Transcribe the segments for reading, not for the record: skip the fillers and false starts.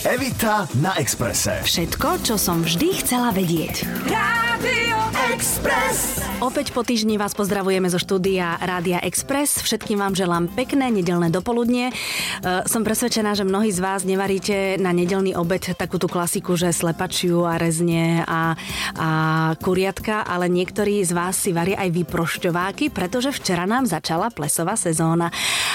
Evita na Expresse. Všetko, čo som vždy chcela vedieť. Rádio Express. Opäť po týždni vás pozdravujeme zo štúdia Rádia Express. Všetkým vám želám pekné nedeľné dopoludnie. Som presvedčená, že mnohí z vás nevaríte na nedeľný obed takú tú klasiku, že slepačiu a rezne a kuriatka, ale niektorí z vás si varia aj vyprošťováky, pretože včera nám začala plesová sezóna.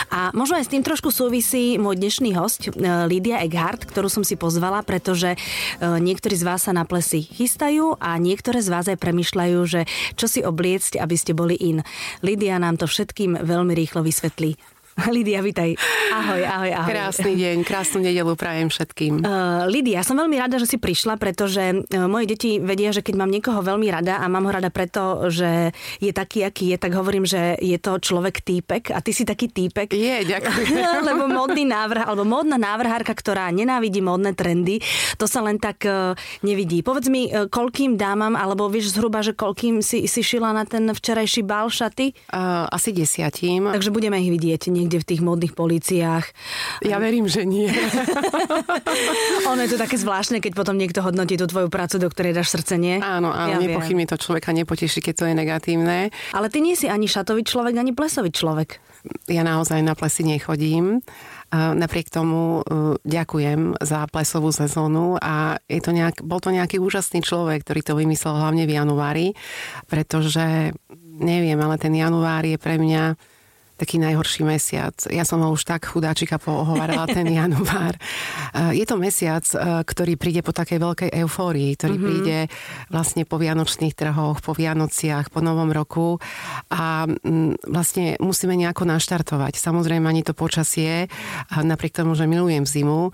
A možno aj s tým trošku súvisí môj dnešný hosť, Lýdia Eckhardt, ktorú som si pozvala, pretože niektorí z vás sa na plesy chystajú a niektoré z vás aj premýšľajú, že čo si obliecť, aby ste boli in. Lýdia nám to všetkým veľmi rýchlo vysvetlí. Lýdia, vitaj. Ahoj. Krásny deň, krásnu nedeľu prajem všetkým. Lýdia, som veľmi rada, že si prišla, pretože moje deti vedia, že keď mám niekoho veľmi rada a mám ho rada preto, že je taký, aký je, tak hovorím, že je to človek týpek a ty si taký týpek. Je, ďakujem. Lebo módny návrh, alebo módna návrhárka, ktorá nenávidí módne trendy, to sa len tak nevidí. Povedz mi, koľkým dámam, alebo vieš zhruba, že koľkým si šila na ten včerajší bál šaty? Asi 10. Takže budeme ich vidieť kde v tých módnych políciách. Ja verím, že nie. Ono je to také zvláštne, keď potom niekto hodnotí tú tvoju prácu, do ktorej dáš srdce, nie? Áno, ja nepochybne to človeka nepoteší, keď to je negatívne. Ale ty nie si ani šatový človek, ani plesový človek. Ja naozaj na plesy nechodím. Napriek tomu ďakujem za plesovú sezónu a je to bol to nejaký úžasný človek, ktorý to vymyslel hlavne v januári, pretože neviem, ale ten január je pre mňa taký najhorší mesiac. Ja som ho už tak chudáčika pohovárala, ten január. Je to mesiac, ktorý príde po takej veľkej eufórii, ktorý príde vlastne po vianočných trhoch, po Vianociach, po Novom roku a vlastne musíme nejako naštartovať. Samozrejme ani to počasie, napriek tomu, že milujem zimu,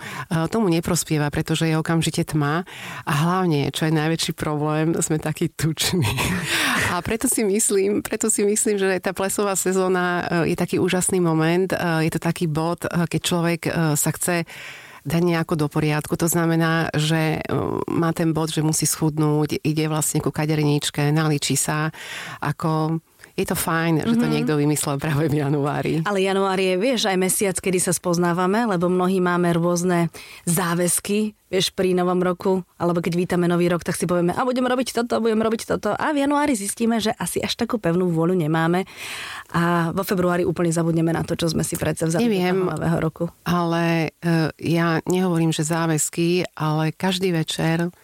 tomu neprospieva, pretože je okamžite tma a hlavne, čo je najväčší problém, sme takí tuční. A preto si myslím, že tá plesová sezóna je taký úžasný moment, je to taký bod, keď človek sa chce dať nejako do poriadku. To znamená, že má ten bod, že musí schudnúť, ide vlastne ku kaderníčke, naličí sa, ako... Je to fajn, že to niekto vymyslel práve v januári. Ale január je, vieš, aj mesiac, kedy sa spoznávame, lebo mnohí máme rôzne záväzky, vieš, pri novom roku, alebo keď vítame nový rok, tak si povieme, a budem robiť toto. A v januári zistíme, že asi až takú pevnú vôľu nemáme. A vo februári úplne zabudneme na to, čo sme si predsavzali do nového roku. Ale ja nehovorím, že záväzky, ale každý večer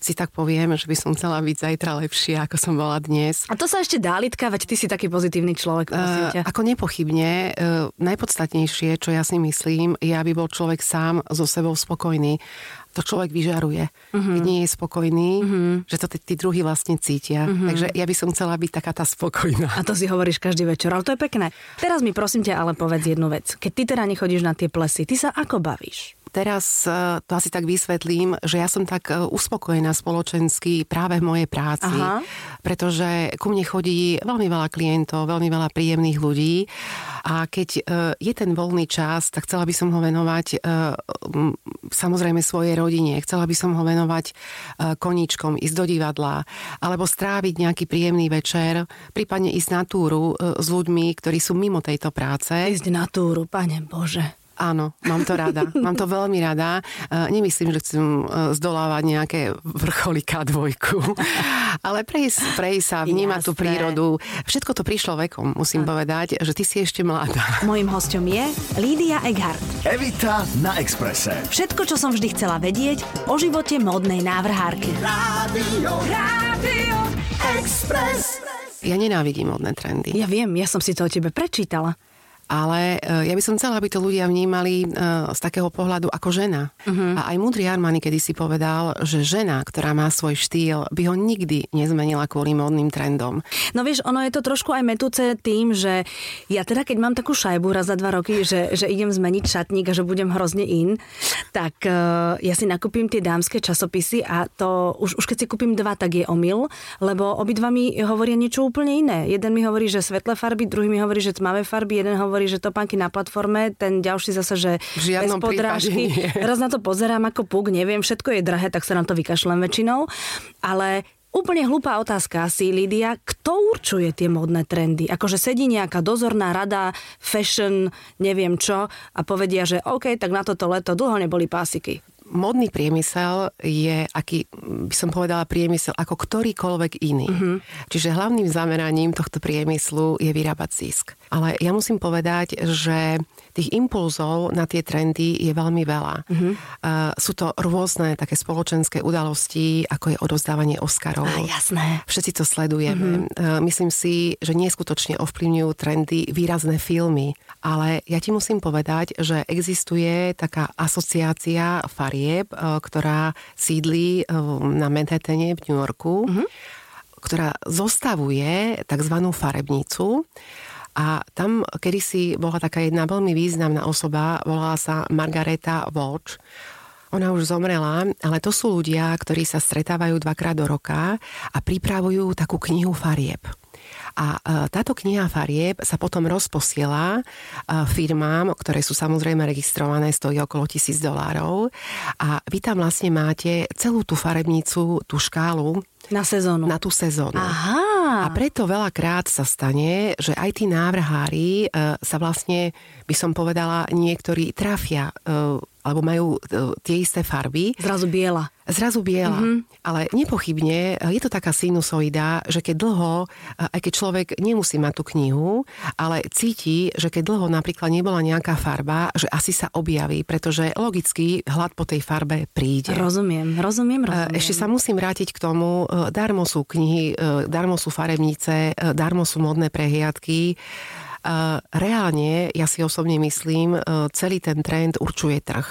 si tak poviem, že by som chcela byť zajtra lepšia, ako som bola dnes. A to sa ešte dá, Lydka, veď ty si taký pozitívny človek, prosím ťa. Ako nepochybne, najpodstatnejšie, čo ja si myslím, je, aby bol človek sám so sebou spokojný. To človek vyžaruje, keď nie je spokojný, že to tí druhí vlastne cítia. Takže ja by som chcela byť taká tá spokojná. A to si hovoríš každý večer, ale to je pekné. Teraz mi prosím ťa ale povedz jednu vec. Keď ty teda nechodíš na tie plesy, ty sa ako bavíš? Teraz to asi tak vysvetlím, že ja som tak uspokojená spoločensky práve v mojej práci, pretože ku mne chodí veľmi veľa klientov, veľmi veľa príjemných ľudí a keď je ten voľný čas, tak chcela by som ho venovať samozrejme svojej rodine, chcela by som ho venovať koníčkom, ísť do divadla alebo stráviť nejaký príjemný večer, prípadne ísť na túru s ľuďmi, ktorí sú mimo tejto práce. Ísť na túru, Pane Bože. Áno, mám to rada. Mám to veľmi rada. Nemyslím, že chcem zdolávať nejaké vrcholy K2. Ale prejsť sa, vnímať tú prírodu. Všetko to prišlo vekom, musím povedať, že ty si ešte mladá. Mojím hosťom je Lýdia Eckhardt. Evita na Expresse. Všetko, čo som vždy chcela vedieť o živote módnej návrhárky. Rádio Express. Ja nenávidím módne trendy. Ja viem, ja som si to o tebe prečítala. Ale ja by som chcela, aby to ľudia vnímali z takého pohľadu ako žena. A aj múdry Armani kedysi povedal, že žena, ktorá má svoj štýl, by ho nikdy nezmenila kvôli módnym trendom. No vieš, ono je to trošku aj metúce tým, že ja teda, keď mám takú šajbu raz za 2 roky, že idem zmeniť šatník a že budem hrozne in, tak ja si nakúpim tie dámske časopisy a to už keď si kúpim 2, tak je omyl, lebo obidva mi hovoria niečo úplne iné. Jeden mi hovorí, že svetlé farby, druhý mi hovorí, že tmavé farby, jeden hovorí, že topánky na platforme, ten ďalší zase, že bez podrážky. Teraz na to pozerám ako puk, neviem, všetko je drahé, tak sa na to vykašlem väčšinou. Ale úplne hlúpa otázka asi, Lýdia, kto určuje tie módne trendy? Akože sedí nejaká dozorná rada, fashion, neviem čo, a povedia, že OK, tak na toto leto dlho neboli pásiky. modný priemysel je, aký by som povedala, priemysel ako ktorýkoľvek iný. Mm-hmm. Čiže hlavným zameraním tohto priemyslu je vyrábať zisk. Ale ja musím povedať, že tých impulzov na tie trendy je veľmi veľa. Mm-hmm. Sú to rôzne také spoločenské udalosti, ako je odovzdávanie Oscarov. Jasné. Všetci to sledujeme. Mm-hmm. Myslím si, že neskutočne ovplyvňujú trendy výrazné filmy. Ale ja ti musím povedať, že existuje taká asociácia farí, ktorá sídli na Manhattane v New Yorku, mm-hmm. ktorá zostavuje takzvanú farebnicu. A tam kedysi bola taká jedna veľmi významná osoba, volala sa Margareta Walsh. Ona už zomrela, ale to sú ľudia, ktorí sa stretávajú 2-krát do roka a pripravujú takú knihu farieb. A táto kniha farieb sa potom rozposiela firmám, ktoré sú samozrejme registrované, stojí okolo $1,000. A vy tam vlastne máte celú tú farebnicu, tú škálu. Na sezónu. Na tú sezónu. Aha. A preto veľakrát sa stane, že aj tí návrhári sa vlastne, by som povedala, niektorí trafia alebo majú tie isté farby. Zrazu biela. Mm-hmm. Ale nepochybne je to taká sinusoida, že keď dlho, aj keď človek nemusí mať tú knihu, ale cíti, že keď dlho napríklad nebola nejaká farba, že asi sa objaví, pretože logicky hlad po tej farbe príde. Rozumiem. Ešte sa musím vrátiť k tomu, darmo sú knihy, darmo sú farebnice, darmo sú modné prehliadky. Reálne, ja si osobne myslím, celý ten trend určuje trh.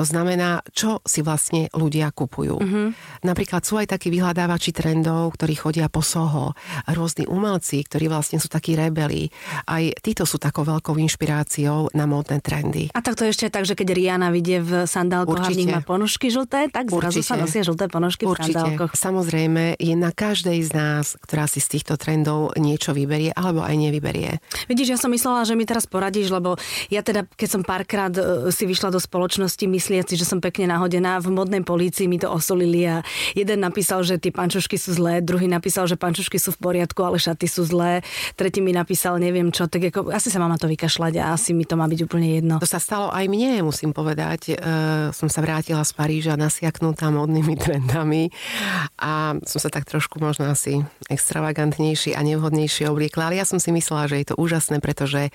To znamená, čo si vlastne ľudia kupujú. Mm-hmm. Napríklad sú aj takí vyhľadávači trendov, ktorí chodia po Soho. Rôzni umelci, ktorí vlastne sú takí rebeli. Aj títo sú takou veľkou inšpiráciou na módne trendy. A tak to ešte tak, že keď Rihanna vidie v sandálkoch a v nich má ponožky žlté, tak zrazu sa nosia žlté ponožky v sandálkoch. Samozrejme, je na každej z nás, ktorá si z týchto trendov niečo vyberie alebo aj nevyberie. Vidíš, ja som myslela, že mi teraz poradíš, lebo ja teda, keď som párkrát si vyšla do spoločnosti, mysliaci, že som pekne nahodená. V modnej polícii mi to osolili a jeden napísal, že tie pančušky sú zlé, druhý napísal, že pančušky sú v poriadku, ale šaty sú zlé, tretí mi napísal neviem čo, tak ako, asi sa mám na to vykašľať a asi mi to má byť úplne jedno. To sa stalo aj mne, musím povedať. Som sa vrátila z Paríža nasiaknutá modnými trendami a som sa tak trošku možno asi extravagantnejší a nevhodnejší obliekla, ale ja som si myslela, že je to úžasné, pretože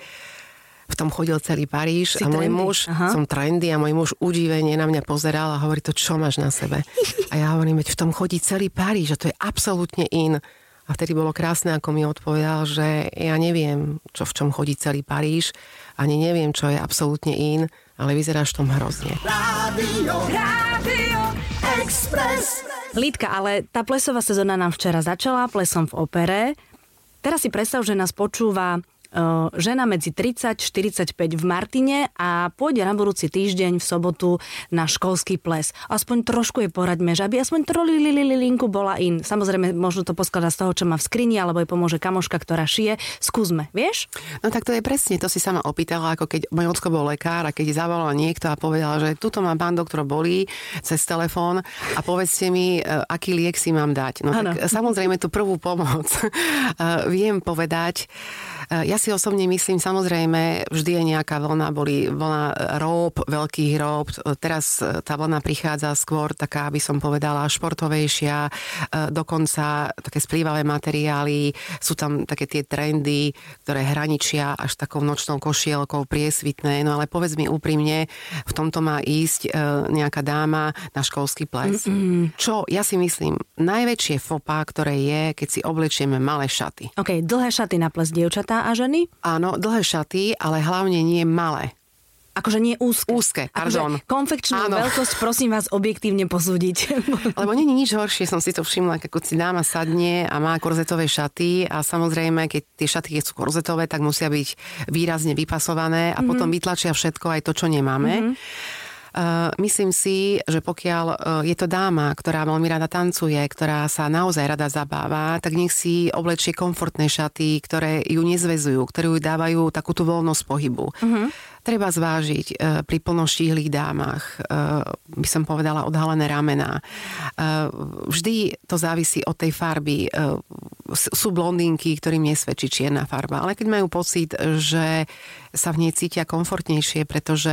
v tom chodil celý Paríž a môj muž, som trendy a môj muž udivene na mňa pozeral a hovorí to, čo máš na sebe. A ja hovorím, veď v tom chodí celý Paríž a to je absolútne in. A vtedy bolo krásne, ako mi odpovedal, že ja neviem, čo v čom chodí celý Paríž, ani neviem, čo je absolútne in, ale vyzeráš v tom hrozne. Rádio Express. Lýdka, ale tá plesová sezóna nám včera začala, plesom v opere. Teraz si predstav, že nás počúva žena medzi 30-45 v Martine a pôjde na budúci týždeň v sobotu na školský ples. Aspoň trošku je poraďme, že aby aspoň trolililinku bola in. Samozrejme, možno to poskladať z toho, čo má v skrini, alebo jej pomôže kamoška, ktorá šije. Skúsme, vieš? No tak to je presne, to si sama opýtala, ako keď môj ocko bol lekár a keď zavolal niekto a povedal, že tuto má pán doktor, bolí cez telefón a povedzte mi, aký liek si mám dať. No ano. Tak samozrejme tú prvú pomoc viem povedať. Ja si osobne myslím, samozrejme, vždy je nejaká vlna, boli vlna rôb, veľkých rôb. Teraz tá vlna prichádza skôr taká, by som povedala, športovejšia, dokonca také splývavé materiály, sú tam také tie trendy, ktoré hraničia až takou nočnou košielkou, priesvitné. No ale povedz mi úprimne, v tomto má ísť nejaká dáma na školský ples. Mm-mm. Čo, ja si myslím, najväčšie fopá, ktoré je, keď si oblečieme malé šaty. OK, dlhé šaty na ples, dievčatá a ženy? Áno, dlhé šaty, ale hlavne nie malé. Akože nie úzke. Úzke, pardon. Akože konfekčnú veľkosť, prosím vás, objektívne posúdiť. Lebo nie je nič horšie, som si to všimla, ako si dáma sadne a má korzetové šaty a samozrejme, keď tie šaty sú korzetové, tak musia byť výrazne vypasované a mm-hmm. potom vytlačia všetko, aj to, čo nemáme. Mm-hmm. Myslím si, že pokiaľ je to dáma, ktorá veľmi rada tancuje, ktorá sa naozaj rada zabáva, tak nech si oblečie komfortné šaty, ktoré ju nezväzujú, ktoré ju dávajú takú tú voľnosť pohybu. Uh-huh. Treba zvážiť pri plnoštíhlých dámach, by som povedala, odhalené ramená. Vždy to závisí od tej farby. Sú blondínky, ktorým nesvedčí čierna farba, ale keď majú pocit, že sa v nej cítia komfortnejšie, pretože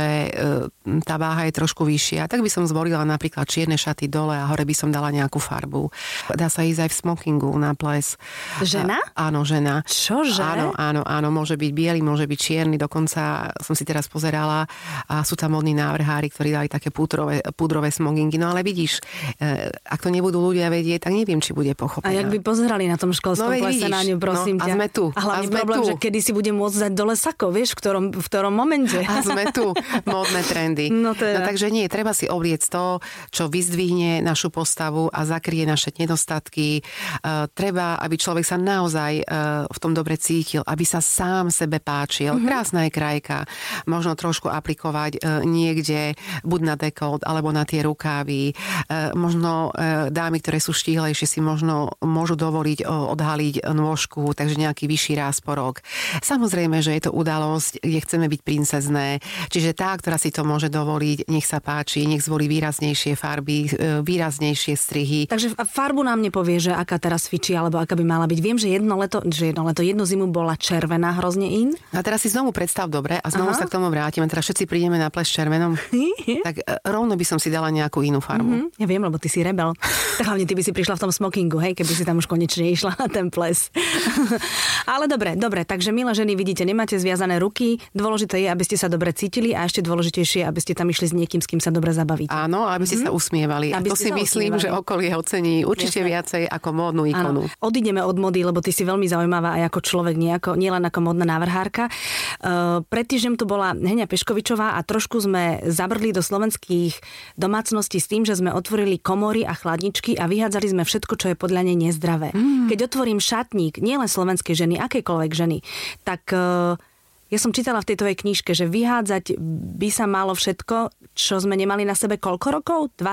tá váha je trošku vyššia. Tak by som zvolila napríklad čierne šaty dole a hore by som dala nejakú farbu. Dá sa ísť aj v smokingu na ples. Žena? Áno, žena. Čože? Áno, môže byť biely, môže byť čierny, dokonca som si teraz pozerala a sú tam modní návrhári, ktorí dali také púdrové smokingy. No ale vidíš, ak to nebudú ľudia vedieť, tak neviem, či bude pochopené. A jak by pozerali na tom školskom plese na ňu, prosím ťa. A sme tu. A hlavný problém, že kedy si budem môcť dať dole sako, vieš, v ktorom momente. A sme tu, módne trendy. No teda. No takže nie, treba si obliec to, čo vyzdvihne našu postavu a zakrie naše nedostatky. Treba, aby človek sa naozaj v tom dobre cítil, aby sa sám sebe páčil. Mm-hmm. Krásna je krajka. Možno trošku aplikovať niekde, buď na dekolt, alebo na tie rukávy. Možno dámy, ktoré sú štíhlejšie, si môžu dovoliť odhaliť nôžku, takže nejaký vyšší rásporok. Samozrejme, že je to udalosť, kde chceme byť princezné, čiže tá, ktorá si to môže dovoliť, nech sa páči, nech zvolí výraznejšie farby, výraznejšie strihy. Takže farbu nám nepovie, že aká teraz fičí, alebo aká by mala byť. Viem, že jednu zimu bola červená hrozne in. A teraz si znovu predstav, dobre, a znovu sa k tomu vrátime. Teraz všetci prídeme na ples červenom. Tak rovno by som si dala nejakú inú farbu. Mm-hmm. Ja viem, lebo ty si rebel. Tak hlavne ty by si prišla v tom smokingu, hej, keby si tam už konečne išla na ten ples. Ale dobre, takže milé ženy, vidíte, nemáte zviazané ruky. Dôležité je, aby ste sa dobre cítili a ešte dôležitejšie, aby ste tam išli s niekým, s kým sa dobre zabavíte. Áno, aby ste sa usmievali. A to si myslím, že okolie ocení určite viacej ako módnu ikonu. Áno. Odídeme od módy, lebo ty si veľmi zaujímavá aj ako človek, nielen ako módna návrhárka. Pred týždňom tu bola Heňa Peškovičová a trošku sme zabrli do slovenských domácností s tým, že sme otvorili komory a chladničky a vyhádzali sme všetko, čo je podľa nej nezdravé. Mm. Keď otvorím šatník, nielen slovenskej ženy, akejkoľvek ženy, tak ja som čítala v tejto jej knižke, že vyhádzať by sa malo všetko, čo sme nemali na sebe koľko rokov? 2, 3,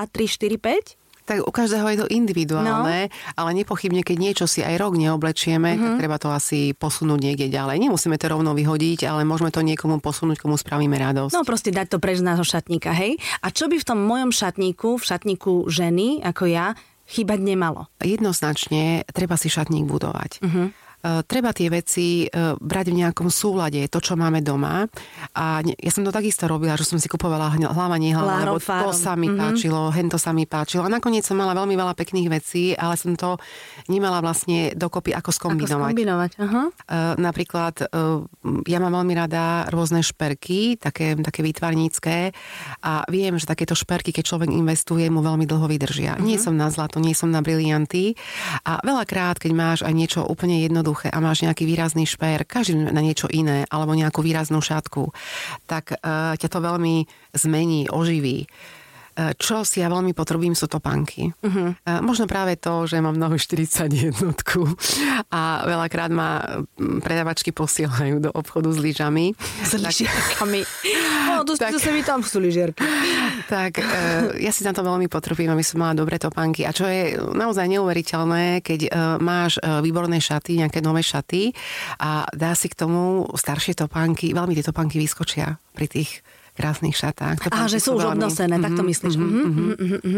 4, 5? Tak u každého je to individuálne, ale nepochybne, keď niečo si aj rok neoblečieme, tak treba to asi posunúť niekde ďalej. Nemusíme to rovno vyhodiť, ale môžeme to niekomu posunúť, komu spravíme radosť. No proste dať to preč z nášho šatníka, hej? A čo by v tom mojom šatníku, v šatníku ženy, ako ja, chýbať nemalo? Jednoznačne treba si šatník budovať. Treba tie veci brať v nejakom súlade, to, čo máme doma. A ja som to takisto robila, že som si kupovala hlava, lebo to sa mi páčilo, hento sa mi páčilo. A nakoniec som mala veľmi veľa pekných vecí, ale som to nemala vlastne dokopy, ako skombinovať. Napríklad, ja mám veľmi rada rôzne šperky, také výtvarnícke. A viem, že takéto šperky, keď človek investuje, mu veľmi dlho vydržia. Nie som na zlato, nie som na brilianty. A veľakrát, keď máš aj niečo úplne jednoduché, a máš nejaký výrazný šper, každý na niečo iné, alebo nejakú výraznú šatku, tak ťa to veľmi zmení, oživí. Čo si ja veľmi potrebujem, sú topánky. Možno práve to, že mám nohu 41 a veľakrát ma predavačky posielajú do obchodu s lyžami. S lyžiarkami. No, to sa mi tam sú lyžiarky. Tak ja si na to veľmi potrebujem, aby som mala dobré topánky. A čo je naozaj neuveriteľné, keď máš výborné šaty, nejaké nové šaty a dá si k tomu staršie topánky, veľmi tie topánky vyskočia pri tých krásnych šatách. A že sú už obnosené, tak to myslíš.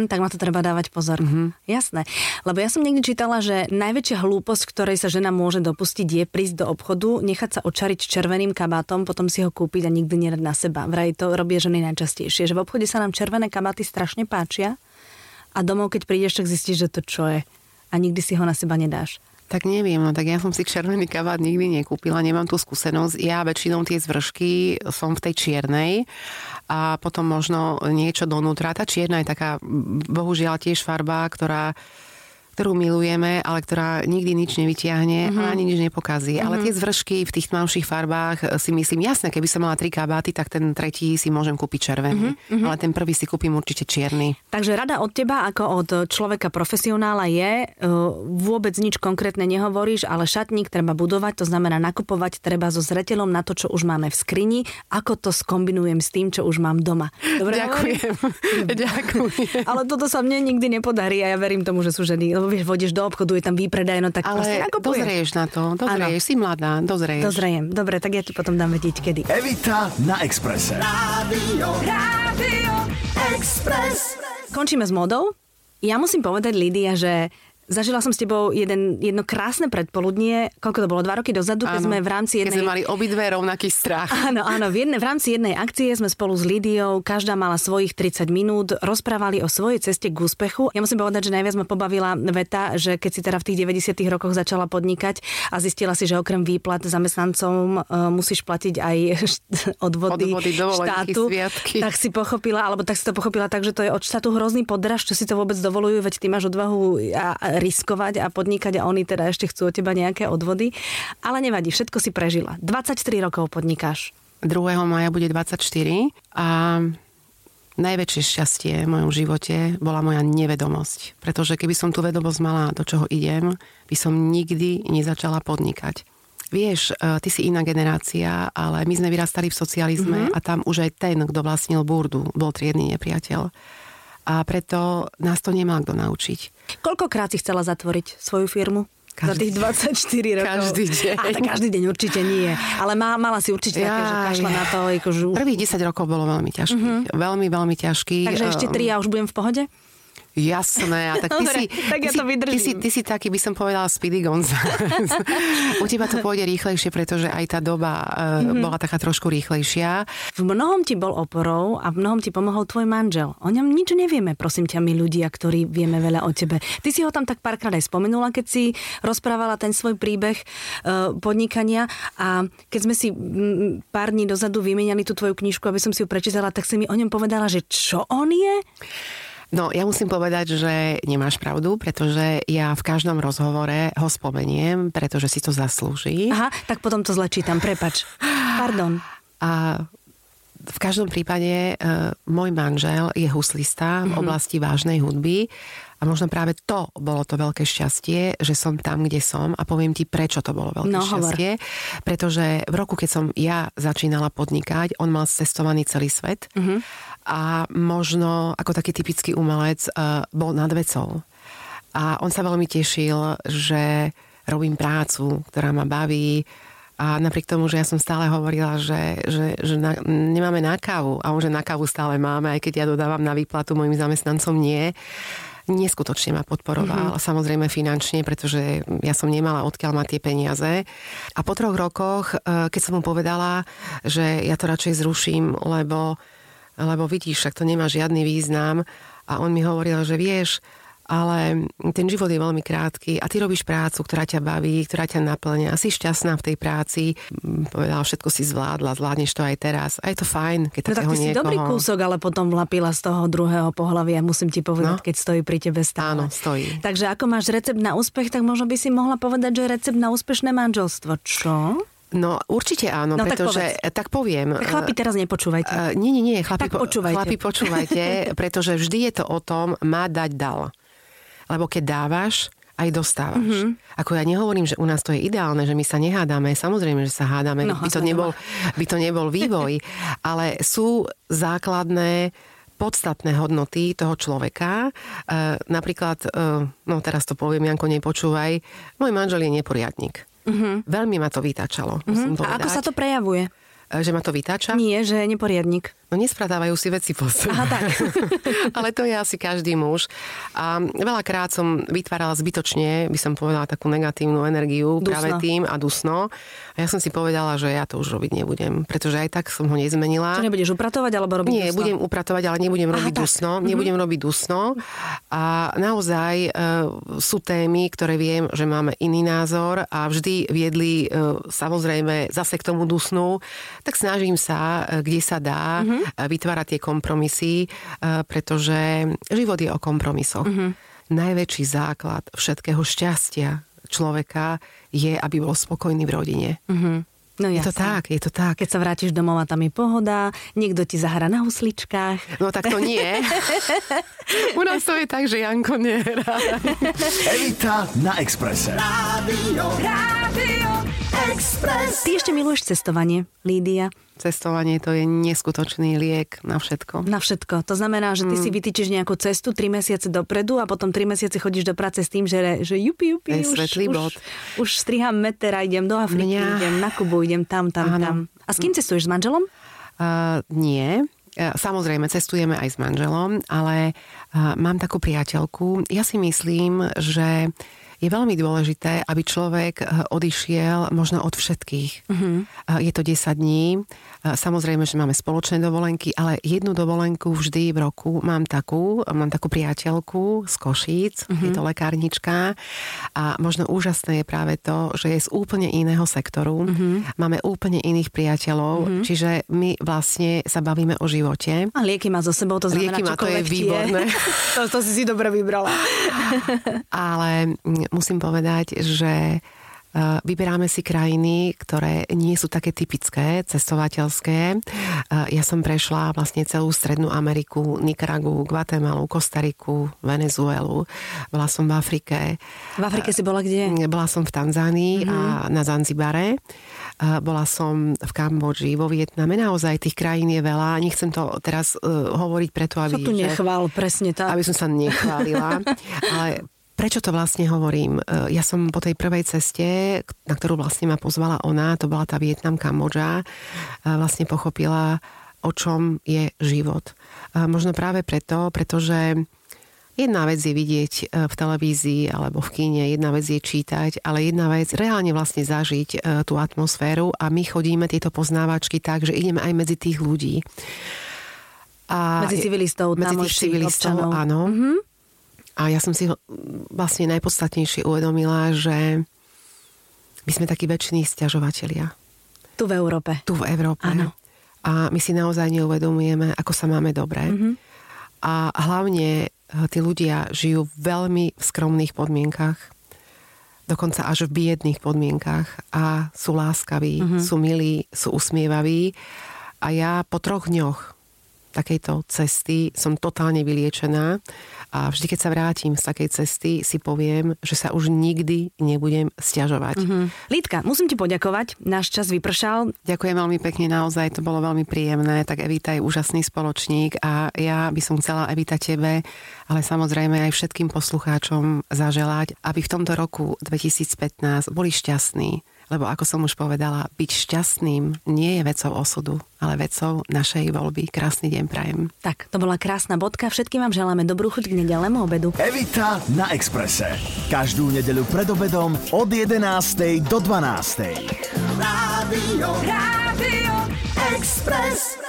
Tak ma to treba dávať pozor. Jasné. Lebo ja som niekde čítala, že najväčšia hlúposť, ktorej sa žena môže dopustiť, je prísť do obchodu, nechať sa očariť červeným kabátom, potom si ho kúpiť a nikdy nedať na seba. Vraj to robia ženy najčastejšie, že v obchode sa nám červené kabáty strašne páčia a domov, keď prídeš, tak zistíš, že to čo je. A nikdy si ho na seba nedáš. Tak neviem, tak ja som si červený kabát nikdy nekúpila, nemám tú skúsenosť. Ja väčšinou tie zvršky som v tej čiernej a potom možno niečo donútra. Tá čierna je taká, bohužiaľ, tiež farba, ktorú milujeme, ale ktorá nikdy nič nevyťahne a ani nič nepokazí. Ale tie zvršky v tých tmavších farbách si myslím, jasné, keby som mala 3 kabáty, tak ten tretí si môžem kúpiť červený. Ale ten prvý si kúpim určite čierny. Takže rada od teba, ako od človeka profesionála je, vôbec nič konkrétne nehovoríš, ale šatník treba budovať, to znamená nakupovať treba so zreteľom na to, čo už máme v skrini, ako to skombinujem s tým, čo už mám doma. Dobre, Ďakujem. Ale toto sa mne nikdy nepodarí a ja verím tomu, že sú ženy. Vieš, vôjdeš do obchodu, je tam výpredaj, no tak proste nakupuješ. Dozrieš na to, si mladá, dozrieš. Dozrejem, dobre, tak ja ti potom dám vedieť, kedy. Evita na Expresse. Rádio Express. Končíme s modou. Ja musím povedať, Lydia, že Zažila som s tebou jedno krásne predpoludnie, koľko to bolo, 2 roky dozadu, keď sme v rámci keď sme mali obidve rovnaký strach. Áno, v rámci jednej akcie sme spolu s Lydiou, každá mala svojich 30 minút, rozprávali o svojej ceste k úspechu. Ja musím povedať, že najviac ma pobavila veta, že keď si teda v tých 90. rokoch začala podnikať a zistila si, že okrem výplat zamestnancom musíš platiť aj odvody štátu, tak si pochopila, tak, že to je od štátu hrozný podraz, čo si to vôbec dovolujú, veď ty máš odvahu a riskovať a podnikať a oni teda ešte chcú od teba nejaké odvody. Ale nevadí, všetko si prežila. 23 rokov podnikáš. 2. mája bude 24 a najväčšie šťastie v mojom živote bola moja nevedomosť. Pretože keby som tú vedomosť mala, do čoho idem, by som nikdy nezačala podnikať. Vieš, ty si iná generácia, ale my sme vyrastali v socializme a tam už aj ten, kto vlastnil burdu, bol triedny nepriateľ. A preto nás to nemá kto naučiť. Koľkokrát si chcela zatvoriť svoju firmu? Každý, za tých 24 rokov. Každý deň. Každý deň určite nie. Ale mala si určite také, že kašla na to. Prvých 10 rokov bolo veľmi ťažkých. Veľmi, veľmi ťažkých. Takže ešte 3 ja už budem v pohode? Jasné, a tak ty si taký, by som povedala, Speedy Gonzales. U teba to pôjde rýchlejšie, pretože aj tá doba bola taká trošku rýchlejšia. V mnohom ti bol oporou a v mnohom ti pomohol tvoj manžel. O ňom nič nevieme, prosím ťa, my ľudia, ktorí vieme veľa o tebe. Ty si ho tam tak párkrát aj spomenula, keď si rozprávala ten svoj príbeh podnikania, a keď sme si pár dní dozadu vymieniali tú tvoju knižku, aby som si ju prečítala, tak si mi o ňom povedala, že čo on je? No, ja musím povedať, že nemáš pravdu, pretože ja v každom rozhovore ho spomeniem, pretože si to zaslúži. Aha, tak potom to zle čítam, prepač. Pardon. A v každom prípade môj manžel je huslista v oblasti vážnej hudby a možno práve to bolo to veľké šťastie, že som tam, kde som, a poviem ti, prečo to bolo veľké šťastie. Hovor. Pretože v roku, keď som ja začínala podnikať, on mal cestovaný celý svet a možno ako taký typický umelec bol nad vecou. A on sa veľmi tešil, že robím prácu, ktorá ma baví, a napriek tomu, že ja som stále hovorila, že nemáme na kávu, a on, že na kávu stále máme, aj keď ja dodávam na výplatu mojim zamestnancom nie. Neskutočne ma podporoval, samozrejme finančne, pretože ja som nemala odkiaľ mať tie peniaze. A po 3 rokoch, keď som mu povedala, že ja to radšej zruším, lebo vidíš, však to nemá žiadny význam. A on mi hovoril, že vieš, ale ten život je veľmi krátky a ty robíš prácu, ktorá ťa baví, ktorá ťa naplňa. A si šťastná v tej práci. Povedala, všetko si zvládla, zvládneš to aj teraz. A je to fajn, keď takého niekoho... Tak si dobrý kúsok, ale potom lapila z toho druhého pohlavia, musím ti povedať, keď stojí pri tebe stále. Áno, stojí. Takže ako máš recept na úspech, tak možno by si mohla povedať, že recept na úspešné manželstvo. Čo? No určite áno, no, pretože tak poviem. Chlapi, teraz nepočúvajte. Nie, chlapi, počúvajte. Chlapi, počúvajte, pretože vždy je to o tom má dať dal. Lebo keď dávaš, aj dostávaš. Ako ja nehovorím, že u nás to je ideálne, že my sa nehádame, samozrejme, že sa hádame, by to nebol vývoj, ale sú základné podstatné hodnoty toho človeka. Napríklad, no teraz to poviem, Janko, nepočúvaj, môj manžel je neporiadnik. Veľmi ma to vytáčalo. A ako sa to prejavuje? Že ma to vytáča? Nie, že je neporiadnik. No nespradávajú si veci po sebe. Aha, tak. Ale to je asi každý muž. A veľakrát som vytvárala zbytočne, by som povedala, takú negatívnu energiu práve tým a dusno. A ja som si povedala, že ja to už robiť nebudem, pretože aj tak som ho nezmenila. Čo nebudeš upratovať alebo robiť dusno? Nie, budem upratovať, ale nebudem robiť dusno. Nebudem robiť dusno. A naozaj sú témy, ktoré viem, že máme iný názor a vždy viedli samozrejme zase k tomu dusnu. Tak snažím sa, kde sa dá, vytvárať tie kompromisy, pretože život je o kompromisoch. Najväčší základ všetkého šťastia človeka je, aby bol spokojný v rodine. No, je to tak, je to tak. Keď sa vrátiš domov a tam je pohoda, niekto ti zahra na husličkách. No tak to nie. U nás to je tak, že Janko nehrá. Evita na Expresse. Rádio Express. Ty ešte miluješ cestovanie, Lýdia? Cestovanie, to je neskutočný liek na všetko. Na všetko. To znamená, že ty si vytýčiš nejakú cestu 3 mesiace dopredu a potom 3 mesiace chodíš do práce s tým, že jupi, už striham meter a idem do Afriky, idem na Kubu, idem tam. A s kým cestuješ? S manželom? Nie. Samozrejme, cestujeme aj s manželom, ale mám takú priateľku. Ja si myslím, že je veľmi dôležité, aby človek odišiel možno od všetkých. Mm-hmm. Je to 10 dní. Samozrejme, že máme spoločné dovolenky, ale jednu dovolenku vždy v roku mám takú priateľku z Košíc, mm-hmm. Je to lekárnička a možno úžasné je práve to, že je z úplne iného sektoru. Mm-hmm. Máme úplne iných priateľov, mm-hmm. Čiže my vlastne sa bavíme o živote. A lieky má so sebou, to znamená, lieky má, to je výborné. To si dobre vybrala. Ale musím povedať, že vyberáme si krajiny, ktoré nie sú také typické, cestovateľské. Ja som prešla vlastne celú Strednú Ameriku, Nikaragu, Guatemalu, Kostariku, Venezuelu. Bola som v Afrike. V Afrike si bola kde? Bola som v Tanzánii a na Zanzibare. Bola som v Kambodži, vo Vietname. Naozaj tých krajín je veľa. Nechcem to teraz hovoriť preto, aby... Čo tu nechvál, presne tak. Aby som sa nechválila. Ale... Prečo to vlastne hovorím? Ja som po tej prvej ceste, na ktorú vlastne ma pozvala ona, to bola tá Vietnam, Kambodža, vlastne pochopila, o čom je život. Možno práve preto, pretože jedna vec je vidieť v televízii alebo v kíne, jedna vec je čítať, ale jedna vec reálne vlastne zažiť tú atmosféru a my chodíme tieto poznávačky tak, že ideme aj medzi tých ľudí. A medzi civilistov, tamoších občanov. Áno. Mm-hmm. A ja som si vlastne najpodstatnejšie uvedomila, že my sme takí väčšiní sťažovatelia. Tu v Európe. Tu v Európe. Áno. A my si naozaj neuvedomujeme, ako sa máme dobre. Mm-hmm. A hlavne tí ľudia žijú veľmi v skromných podmienkach. Dokonca až v biedných podmienkach. A sú láskaví, sú milí, sú usmievaví. A ja po 3 dňoch takejto cesty som totálne vyliečená a vždy, keď sa vrátim z takej cesty, si poviem, že sa už nikdy nebudem sťažovať. Lýdka, musím ti poďakovať. Náš čas vypršal. Ďakujem veľmi pekne, naozaj to bolo veľmi príjemné. Tak Evita je úžasný spoločník a ja by som chcela, Evita, tebe, ale samozrejme aj všetkým poslucháčom zaželať, aby v tomto roku 2015 boli šťastní. Lebo ako som už povedala, byť šťastným nie je vecou osudu, ale vecou našej voľby. Krásny deň prajem. Tak, to bola krásna bodka. Všetkým vám želáme dobrú chuť k nedeľnému obedu. Evita na Exprese. Každú nedeľu pred obedom od 11:00 do 12:00. Rádio Express.